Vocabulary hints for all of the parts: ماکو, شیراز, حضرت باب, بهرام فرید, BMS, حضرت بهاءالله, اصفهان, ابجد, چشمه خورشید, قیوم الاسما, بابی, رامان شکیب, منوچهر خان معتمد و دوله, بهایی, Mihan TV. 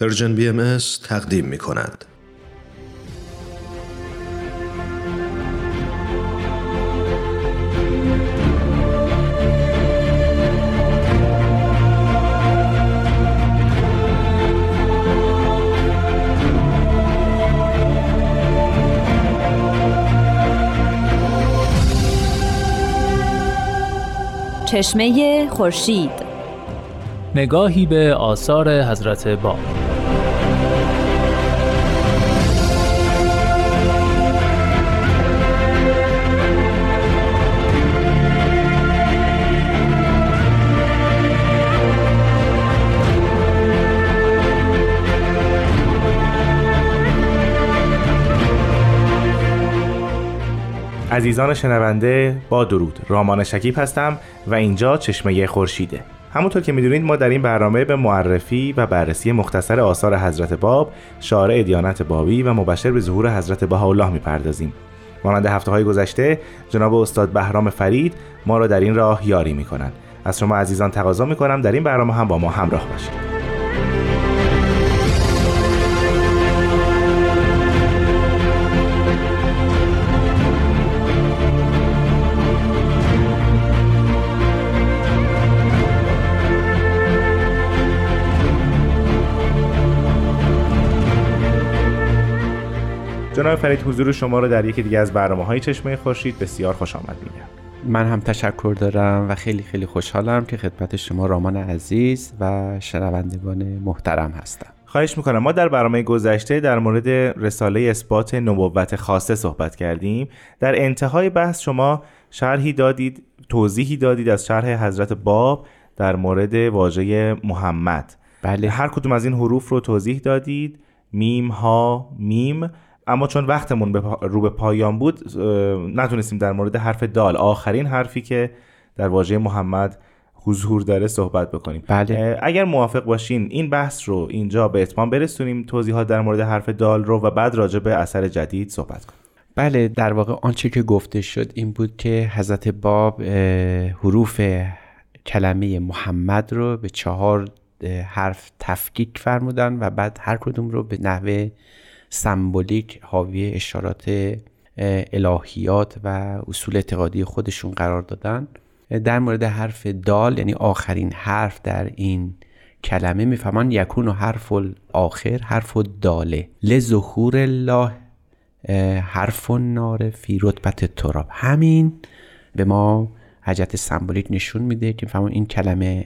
پرژن BMS تقدیم می‌کند. چشمه خورشید، نگاهی به آثار حضرت باب. عزیزان شنونده، با درود، رامان شکیب هستم و اینجا چشمه خورشیده. همونطور که میدونید ما در این برنامه به معرفی و بررسی مختصر آثار حضرت باب، شارع دیانت بابی و مبشر به ظهور حضرت بهاءالله میپردازیم. مانند هفته‌های گذشته جناب استاد بهرام فرید ما را در این راه یاری میکنند. از شما عزیزان تقاضا میکنم در این برنامه هم با ما همراه باشید. جناب فرید، حضور شما رو در یکی دیگه از برنامه‌های چشمه خورشید بسیار خوش آمد میگم. من هم تشکر دارم و خیلی خیلی خوشحالم که خدمت شما رامان عزیز و شنوندگان محترم هستم. خواهش میکنم. ما در برنامه گذشته در مورد رساله اثبات نبوت خاصه صحبت کردیم. در انتهای بحث شما شرحی دادید، توضیحی دادید از شرح حضرت باب در مورد واژه محمد. بله، هر کدوم از این حروف رو توضیح دادید، میم، ها، میم. اما چون وقتمون رو به پایان بود نتونستیم در مورد حرف دال، آخرین حرفی که در واژه محمد حضور داره، صحبت بکنیم. بله. اگر موافق باشین این بحث رو اینجا به اتمام برسونیم، توضیحات در مورد حرف دال رو، و بعد راجع به اثر جدید صحبت کنیم. بله، در واقع آنچه که گفته شد این بود که حضرت باب حروف کلمه محمد رو به 4 حرف تفکیک فرمودن و بعد هر کدوم رو به نحوه سمبولیک حاوی اشارات الهیات و اصول اعتقادی خودشون قرار دادن. در مورد حرف دال، یعنی آخرین حرف در این کلمه، میفهمن یکون و حرف آخر حرف داله لظهور الله حرف نار فی رتبت تراب. همین به ما حجت سمبولیک نشون میده که میفهمن این کلمه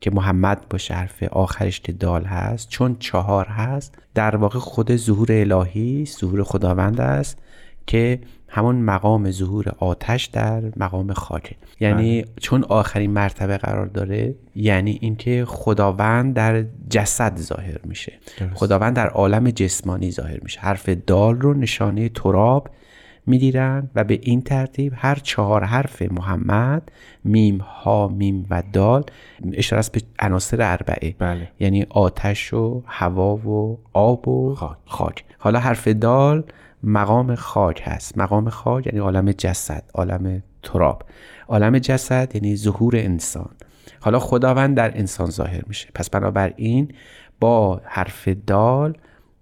که محمد باشه حرف آخرش که دال هست، چون 4 هست در واقع خود ظهور الهی، ظهور خداوند است که همون مقام ظهور آتش در مقام خاکه. یعنی چون آخرین مرتبه قرار داره، یعنی اینکه خداوند در جسد ظاهر میشه. خداوند در عالم جسمانی ظاهر میشه. حرف دال رو نشانه تراب می‌دیرن و به این ترتیب هر 4 حرف محمد، میم، ها، میم و دال، اشاره است به عناصر 4. بله. یعنی آتش و هوا و آب و خاک. حالا حرف دال مقام خاک هست. مقام خاک یعنی عالم جسد، عالم تراب. عالم جسد یعنی ظهور انسان. حالا خداوند در انسان ظاهر میشه. پس بنابراین با حرف دال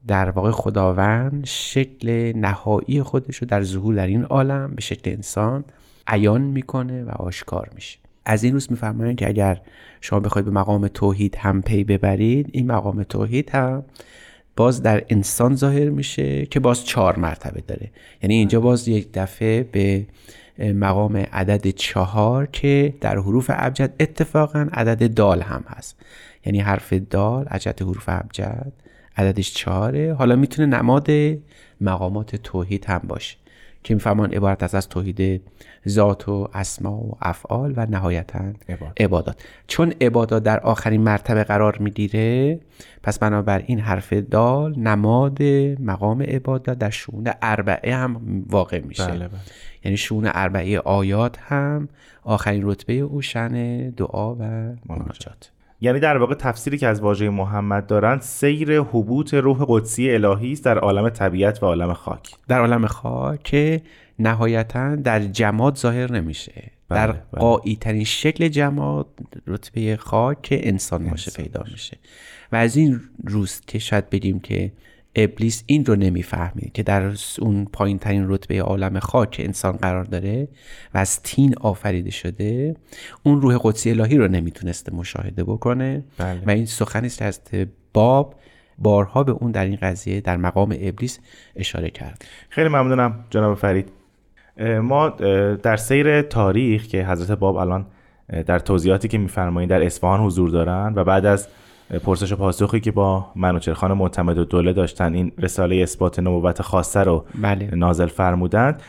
در واقع خداوند شکل نهایی خودش رو در ظهور در این عالم به شکل انسان عیان میکنه و آشکار میشه. از این روز میفرمایند که اگر شما بخواید به مقام توحید هم پی ببرید، این مقام توحید هم باز در انسان ظاهر میشه که باز 4 مرتبه داره. یعنی اینجا باز یک دفعه به مقام عدد 4 که در حروف ابجد اتفاقا عدد دال هم هست. یعنی حرف دال عدد حروف ابجد عددش 4. حالا میتونه نماد مقامات توحید هم باشه که میفهمان عبارت از توحید ذات و اسما و افعال و نهایتاً عبادات. چون عبادات در آخرین مرتبه قرار میگیره، پس بنابراین حرف دال نماد مقام عبادات در شؤون 4 هم واقع میشه. بله بله. یعنی شؤون 4 آیات هم آخرین رتبه او شأن دعا و مناجات. یعنی در واقع تفسیری که از واژه محمد دارن سیر حبوط روح قدسی الهی است در عالم طبیعت و عالم خاک. در عالم خاک که نهایتاً در جماد ظاهر نمیشه. بله، در قائی ترین شکل جماد رتبه خاک انسان باشه پیدا میشه. و از این روز که شاید بدیم که ابلیس این رو نمیفهمید که در اون پایین ترین رتبه عالم خاک انسان قرار داره و از تین آفریده شده، اون روح قدسی الهی رو نمیتونسته مشاهده بکنه. بله. و این سخنی است از باب بارها به اون در این قضیه در مقام ابلیس اشاره کرد. خیلی ممنونم جناب فرید. ما در سیر تاریخ که حضرت باب الان در توضیحاتی که میفرمایید در اصفهان حضور دارن و بعد از پرسش و پاسخی که با منوچهر خان معتمد و دوله داشتن، این رساله اثبات نبوت خاصه رو بله. نازل فرمودند.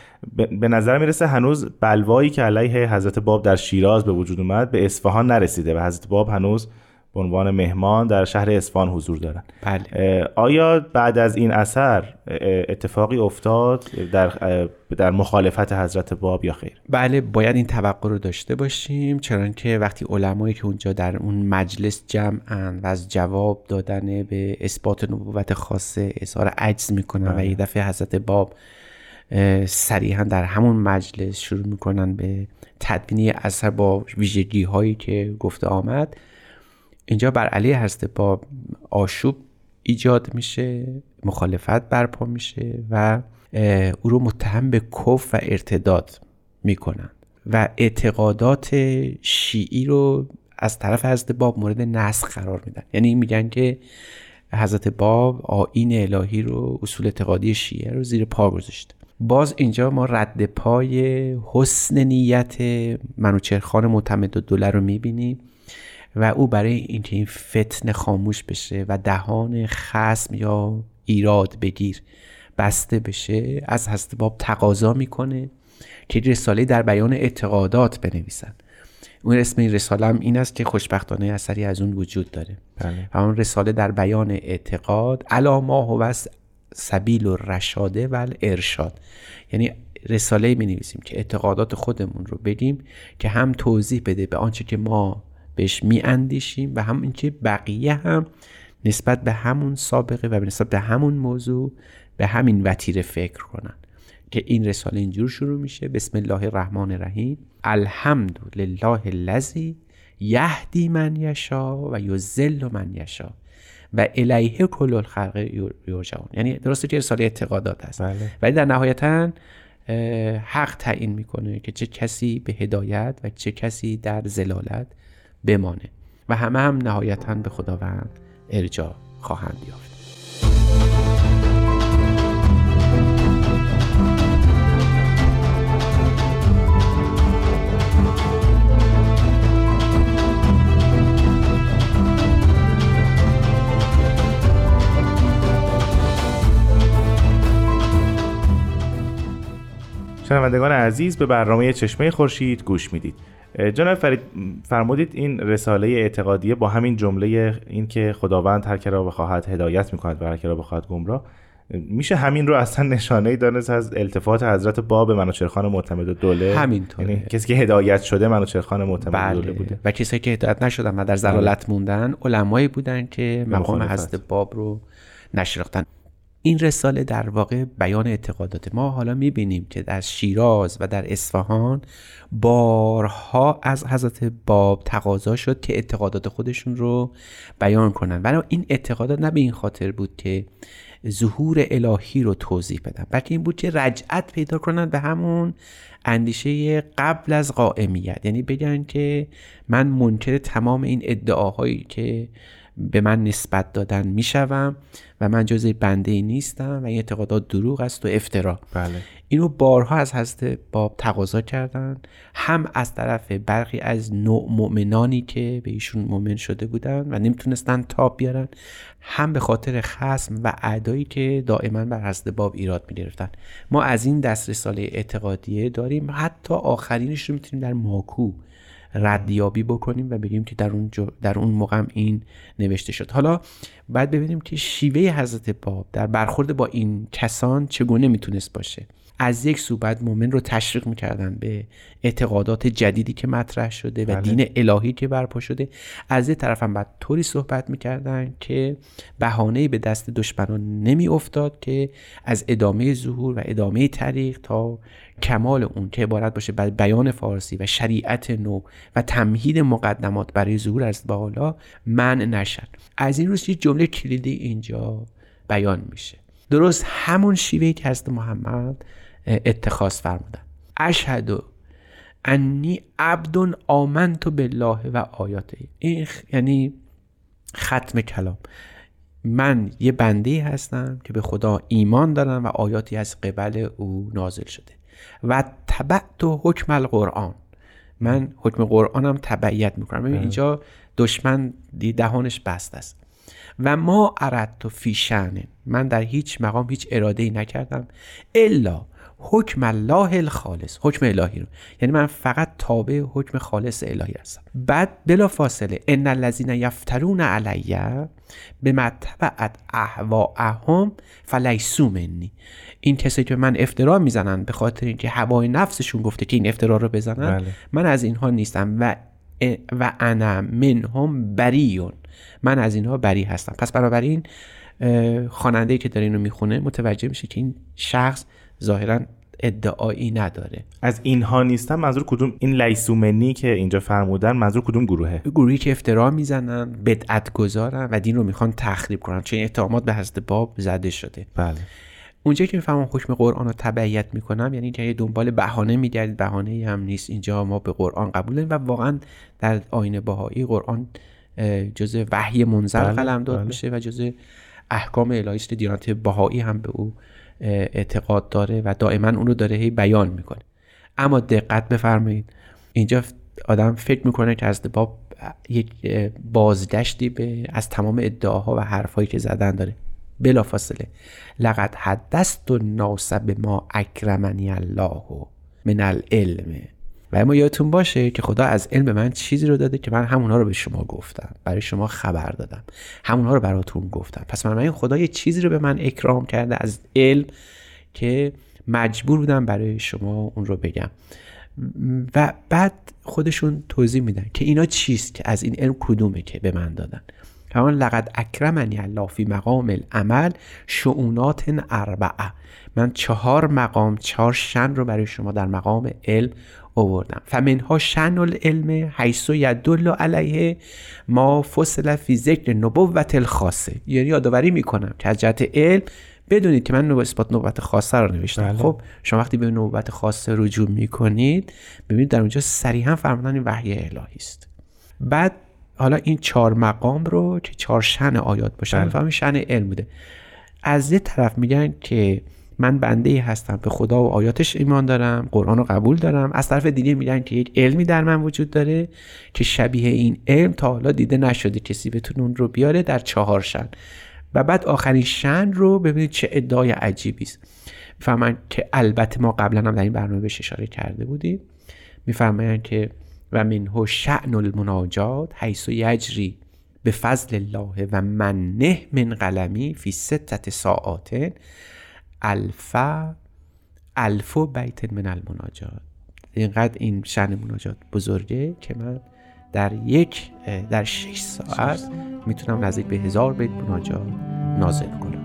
به نظر میرسه هنوز بلوایی که علیه حضرت باب در شیراز به وجود اومد به اصفهان نرسیده و حضرت باب هنوز به عنوان مهمان در شهر اصفهان حضور دارن. بله. آیا بعد از این اثر اتفاقی افتاد در مخالفت حضرت باب یا خیر؟ بله، باید این توقع رو داشته باشیم، چون که وقتی علمایی که اونجا در اون مجلس جمعن و از جواب دادن به اثبات نبوت خاصه اظهار عجز میکنن و یه دفعه حضرت باب صریحا در همون مجلس شروع میکنن به تدوین اثر با ویژگی هایی که گفته آمد، اینجا بر علیه هست با آشوب ایجاد میشه، مخالفت برپا میشه و او رو متهم به کفر و ارتداد میکنند و اعتقادات شیعی رو از طرف حضرت باب مورد نسخ قرار میدن. یعنی میگن که حضرت باب آیین الهی رو، اصول اعتقادی شیعه رو زیر پا گذاشته. باز اینجا ما رد پای حسن نیت منوچهر خان معتمد و دوله رو میبینیم و او برای اینکه این فتنه خاموش بشه و دهان خصم یا ایراد بگیر بسته بشه، از حضرت باب تقاضا میکنه که رساله در بیان اعتقادات بنویسن. اون اسم این رساله هم این است که خوشبختانه اثری از اون وجود داره. بله. و اون رساله در بیان اعتقاد علامه هو سبیل و رشاده و ارشاد، یعنی رساله مینویسیم که اعتقادات خودمون رو بگیم که هم توضیح بده به آنچه که ما بهش میاندیشیم و هم اینکه بقیه هم نسبت به همون سابقه و نسبت به همون موضوع به همین وتیره فکر کنن. که این رساله اینجور شروع میشه: بسم الله الرحمن الرحیم، الحمد لله الذی یهدی من یشا و یذل من یشا و الیه کل الخلق یرجعون. یعنی درسته که رساله اعتقادات است، بله. ولی در نهایتاً حق تعیین میکنه که چه کسی به هدایت و چه کسی در ضلالت بمانه و همه هم نهایتاً به خداوند ارجاع خواهند یافت. شنوندگان عزیز، به برنامه چشمه خورشید گوش میدید. جناب فرید، فرمودید این رساله اعتقادیه با همین جمله این که خداوند هر که را بخواهد هدایت می‌کند و هر که را بخواهد گمراه میشه، همین رو اصلا نشانه‌ای دانست از التفات حضرت باب منوچهر خان معتمد و دوله. همینطوره، یعنی کسی که هدایت شده منوچهر خان معتمد و دوله بوده و کسایی که هدایت نشدن و در ضلالت موندن علمایی بودن که مقام حضرت باب رو نشناختن. این رساله در واقع بیان اعتقادات ما. حالا میبینیم که در شیراز و در اصفهان بارها از حضرت باب تقاضا شد که اعتقادات خودشون رو بیان کنن. ولی این اعتقادات نه به این خاطر بود که ظهور الهی رو توضیح بدن، بلکه این بود که رجعت پیدا کنن به همون اندیشه قبل از قائمیت. یعنی بگن که من منکر تمام این ادعاهایی که به من نسبت دادن میشوم و من جزء بنده نیستم و این اعتقادات دروغ است و افترا. بله. اینو بارها از حضرت باب تقاضا کردن، هم از طرف برخی از نوع مؤمنانی که به ایشون مؤمن شده بودن و نمیتونستن تاب بیارن، هم به خاطر خصم و اعدایی که دائما بر حضرت باب ایراد میگرفتن. ما از این دست رساله اعتقادیه داریم، حتی آخرینش رو میتونیم در ماکو ردیابی بکنیم و بگیم که در اون موقع این نوشته شد. حالا بعد ببینیم که شیوه حضرت باب در برخورد با این کسان چگونه میتونست باشه. از یک سو بعد مؤمن رو تشویق میکردن به اعتقادات جدیدی که مطرح شده و دین الهی که برپا شده، از یک طرف هم بعد طوری صحبت میکردن که بهانه‌ای به دست دشمنان نمی افتاد که از ادامه ظهور و ادامه تاریخ تا کمال اون که عبارت باشه بر بیان فارسی و شریعت نو و تمهید مقدمات برای ظهور از بهاءالله منع نشد. از این روز یه جمله کلیدی اینجا بیان میشه، درست همون شیوهی که حضرت محمد اتخاذ فرمودن: اشهد انی عبد آمنت بالله و آیاته. یعنی ختم کلام، من یه بنده‌ای هستم که به خدا ایمان دارم و آیاتی از قبل او نازل شده و تبعت حکم القرآن، من حکم قرآنم تبعیت میکنم. ببین اینجا دشمن دهانش بسته است. و ما اردت فی شأن، من در هیچ مقام هیچ اراده‌ای نکردم، الا حکم الله الخالص، حکم الهی رو، یعنی من فقط تابع حکم خالص الهی هستم. بعد بلا فاصله ان الذين يفترون علی بما تبعت اهواهم فلیسوا منی، این کسایی که من افترا میزنن به خاطر اینکه هوای نفسشون گفته که این افترا رو بزنن، بله. من از اینها نیستم و انا منهم بریون، من از اینها بری هستم. پس بنابراین خواننده‌ای که داره اینو میخونه متوجه میشه که این شخص ظاهراً ادعایی نداره. از اینها نیستم منظور کدوم؟ این لیسومنی که اینجا فرمودن منظور کدوم گروهه؟ گروهی که افترا میزنن، بدعت گذارن و دین رو میخوان تخریب کنن، چون اتهامات به حضرت باب زده شده. بله. اونجایی که میفهمم حکم قرآن رو تبعیت میکنم، یعنی که دنبال بهانه میگردید، بهانه‌ای هم نیست. اینجا ما به قرآن قبول داریم و واقعاً در آیین بهایی قرآن جزء وحی منزل قلمداد میشه و جزء احکام الهی است. دیانت بهایی هم به او اعتقاد داره و دائما اون رو داره بیان میکنه. اما دقت بفرمایید، اینجا آدم فکر میکنه که حضرت باب یک بازگشتی به از تمام ادعاها و حرفایی که زدن داره. بلا فاصله لقد حدثت الناس بما اکرمنی الله من العلم، و اما یادتون باشه که خدا از علم من چیزی رو داده که من همونها رو به شما گفتم، برای شما خبر دادم، همونها رو براتون گفتم. پس من خدا یه چیزی رو به من اکرام کرده از علم که مجبور بودم برای شما اون رو بگم. و بعد خودشون توضیح میدن که اینا چیست که از این علم کدومه که به من دادن. همان لقد اکرمنی الله فی مقام العمل شؤونات اربعه، من 4 مقام 4 شأن رو برای شما در مقام علم آوردم. فمنها شأن العلم حیث یدل علیه ما فصل فی ذکر نبوت الخاصه، یعنی یادآوری میکنم که از جهت علم بدونید که من اثبات نبوت خاصه رو نوشتم. بله. خب شما وقتی به نبوت خاصه رجوع میکنید، ببینید در اونجا صریحا فرمودن این وحی الهی است. بعد حالا این 4 مقام رو که 4 شأن آیات باشن، فهم شأن علم بوده. از یه طرف میگن که من بنده‌ای هستم، به خدا و آیاتش ایمان دارم، قرآن رو قبول دارم. از طرف دیگه میگن که یک علمی در من وجود داره که شبیه این علم تا حالا دیده نشده، کسی بتونه اون رو بیاره در 4 شأن. و بعد آخرین شأن رو ببینید چه ادعای عجیبی است. میفهمن که البته ما قبلا هم در این برنامه بهش اشاره کرده بودیم، میفهمن که و منه شأن المناجات حیث یجری به فضل الله و منه من قلمی فی 6 ساعات الف بیت من المناجات، اینقدر این شأن مناجات بزرگه که من در 6 ساعت میتونم نزدیک به 1000 بیت مناجات نازل کنم.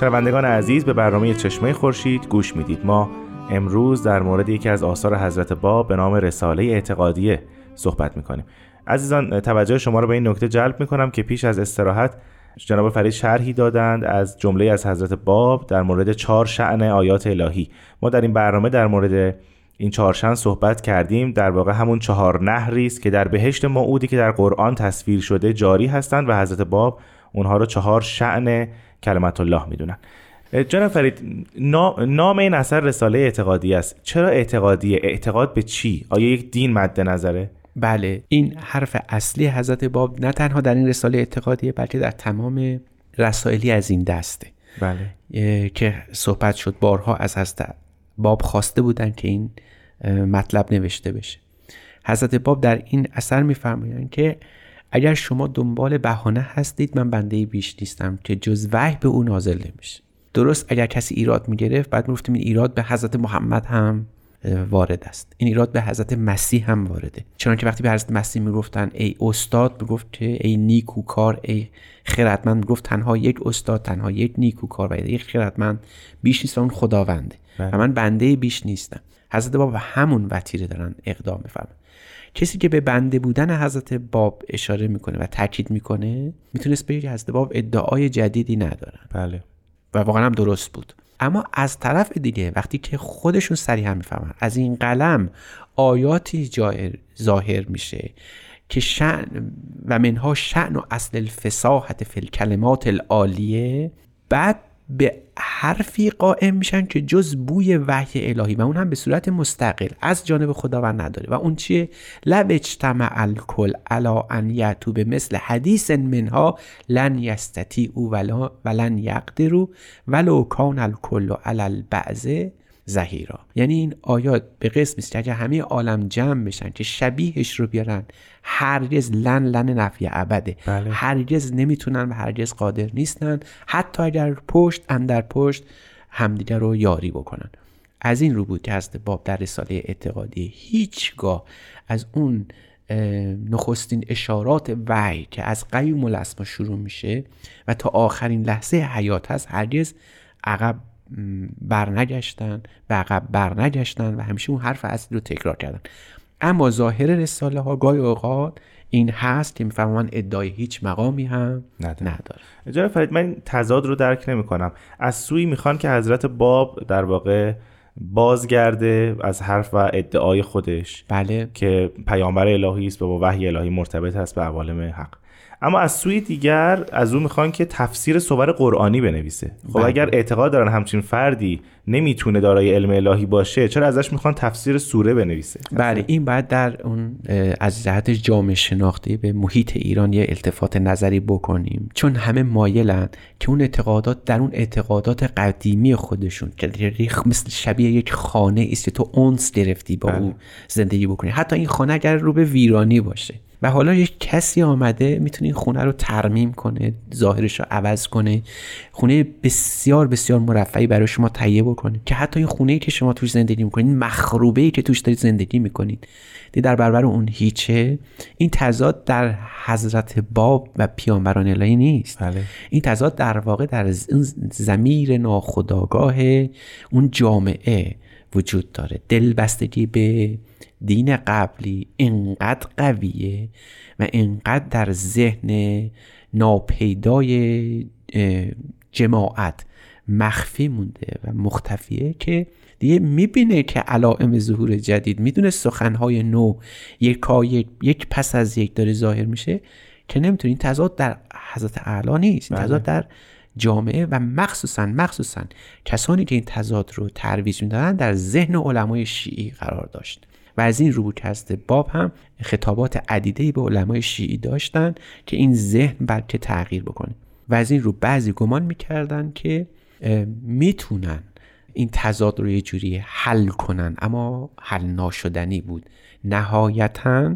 شنوندگان عزیز، به برنامه چشمه خورشید گوش میدید. ما امروز در مورد یکی از آثار حضرت باب به نام رساله اعتقادیه صحبت میکنیم. عزیزان، توجه شما رو به این نکته جلب میکنم که پیش از استراحت جناب فرید شرحی دادند از جمله از حضرت باب در مورد 4 شأن آیات الهی. ما در این برنامه در مورد این 4 شأن صحبت کردیم. در واقع همون 4 نهری است که در بهشت موعودی که در قرآن تصویر شده جاری هستند و حضرت باب اونها رو 4 شأن کلمت الله میدونن. جناب فرید، نام این اثر رساله اعتقادیه است. چرا اعتقادیه؟ اعتقاد به چی؟ آیا یک دین مد نظره؟ بله، این حرف اصلی حضرت باب نه تنها در این رساله اعتقادیه بلکه در تمام رسائلی از این دسته. بله. که صحبت شد بارها از حضرت باب خواسته بودن که این مطلب نوشته بشه. حضرت باب در این اثر میفرمایند که اگر شما دنبال بهانه هستید من بنده بیش نیستم که جز وحی به او نازل نمیشه. درست اگر کسی ایراد میگرفت بعد میگفتیم این ایراد به حضرت محمد هم وارد است، این ایراد به حضرت مسیح هم وارده، چون که وقتی به حضرت مسیح میگفتن ای استاد میگفت که ای نیکوکار ای خردمند، میگفت تنها یک استاد، تنها یک نیکوکار و یک خردمند بیش نیست و اون خداونده و من بنده بیش نیستم. حضرت باب همون وتیره دارن اقدام می‌فرمن. کسی که به بنده بودن حضرت باب اشاره میکنه و تاکید میکنه میتونست بگه حضرت باب ادعای جدیدی ندارن. بله و واقعا هم درست بود. اما از طرف دیگه وقتی که خودشون صریحا میفهمن از این قلم آیاتی ظاهر میشه که شأن و منها شأن و اصل الفصاحت فی الکلمات العالیه، بعد به حرفی قائم میشن که جز بوی وحی الهی و اون هم به صورت مستقل از جانب خداوند نداره. و اون چیه؟ لو اجتمع الکل علی ان یأتوا بمثل حدیث منها لن یستطیعوا ولن یقدروا ولو کان الکل علی البعض ظهیرا. یعنی این آیات به قسمی است که اگر همه عالم جمع بشن که شبیهش رو بیارن هرگز لن نفی ابده. بله. هرگز نمیتونن و هرگز قادر نیستن، حتی اگر پشت اندر پشت همدیگر رو یاری بکنن. از این رو بود که حضرت باب در رساله اعتقادی هیچگاه از اون نخستین اشارات وحی که از قیوم الاسما شروع میشه و تا آخرین لحظه حیات هست هرگز عقب برنگشتن و عقب برنگشتن و همیشه اون حرف اصلی رو تکرار کردن. اما ظاهر رساله ها گاهی اوقات این هست که میفهمن ادعای هیچ مقامی هم نداره. جناب فرید من تضاد رو درک نمی‌کنم. از سوی میخوان که حضرت باب در واقع بازگرده از حرف و ادعای خودش، بله، که پیامبر الهی است و با وحی الهی مرتبط است به عوالم حق. اما از سوی دیگر از اون میخوان که تفسیر سور قرآنی بنویسه. خب اگر اعتقاد دارن همچین فردی نمیتونه دارای علم الهی باشه، چرا ازش میخوان تفسیر سوره بنویسه؟ بله این باید در اون از جهت جامعه شناختی به محیط ایران یه التفات نظری بکنیم، چون همه مایلن که اون اعتقادات در اون اعتقادات قدیمی خودشون که ریخ مثل شبیه یک خانه است که تو اونس گرفتی با اون زندگی بکنی، حتی این خانه اگر رو به ویرانی باشه و حالا یک کسی آمده میتونه این خونه رو ترمیم کنه، ظاهرش رو عوض کنه، خونه بسیار بسیار مرفعی برای شما تهیه بکنه که حتی این خونه‌ای که شما توش زندگی میکنید، مخروبه‌ای که توش دارید زندگی میکنید در برابر اون هیچه. این تضاد در حضرت باب و پیامبران الهی نیست. بله. این تضاد در واقع در ضمیر ناخودآگاه اون جامعه وجود داره. دلبستگی به دین قبلی اینقدر قویه و اینقدر در ذهن ناپیدای جماعت مخفی مونده و مختفیه که دیگه میبینه که علائم ظهور جدید، میدونه سخنهای نو یک پس از یک داره ظاهر میشه که نمیتونه. این تضاد در حضرت اعلی نیست، این تضاد در جامعه و مخصوصاً کسانی که این تضاد رو ترویج میدادن در ذهن علمای شیعی قرار داشت. و از این رو بود که حضرت باب هم خطابات عدیده‌ای به علمای شیعی داشتن که این ذهن برکه تغییر بکنه. و از این رو بعضی گمان میکردن که میتونن این تضاد رو یه جوری حل کنن، اما حل ناشدنی بود. نهایتاً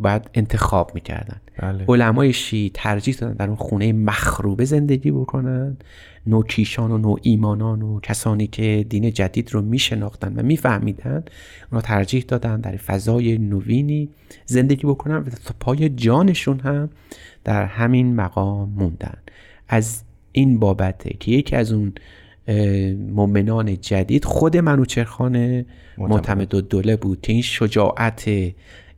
بعد انتخاب میکردن. بله. علمای شیعی ترجیح دادن در اون خونه مخروبه زندگی بکنن، نوکیشان و نوایمانان و کسانی که دین جدید رو میشناختن و میفهمیدن اونا ترجیح دادن در فضای نوینی زندگی بکنن و تا پای جانشون هم در همین مقام موندن. از این بابته که یکی از اون مؤمنان جدید خود منوچهر خان معتمد و دوله بود که این شجاعت،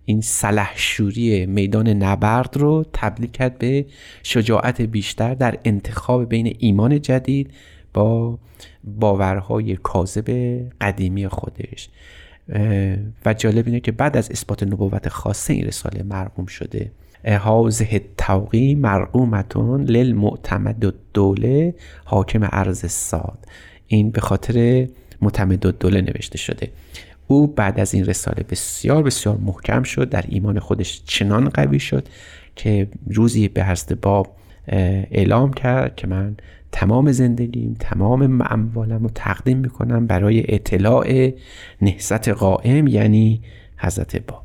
این سلحشوری میدان نبرد رو تبدیل کرد به شجاعت بیشتر در انتخاب بین ایمان جدید با باورهای کاذب قدیمی خودش. و جالب اینه که بعد از اثبات نبوت خاصه این رساله مرقوم شده. حوزه توقی مرقومتون للمعتمد الدوله حاکم ارض ساد. این به خاطر معتمد الدوله نوشته شده. او بعد از این رساله بسیار بسیار محکم شد، در ایمان خودش چنان قوی شد که روزی به حضرت باب اعلام کرد که من تمام زندگیم، تمام اموالم رو تقدیم میکنم برای اطلاع نهضت قائم، یعنی حضرت باب.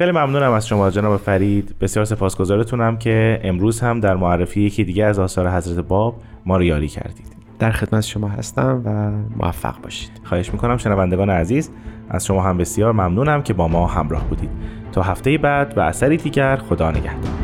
خیلی ممنونم از شما جناب فرید، بسیار سپاسگزارتونم که امروز هم در معرفی یکی دیگه از آثار حضرت باب ما رو یاری کردید. در خدمت شما هستم و موفق باشید. خواهش میکنم. شنوندگان عزیز، از شما هم بسیار ممنونم که با ما همراه بودید. تا هفته بعد و اثری دیگر، خدا نگهدار.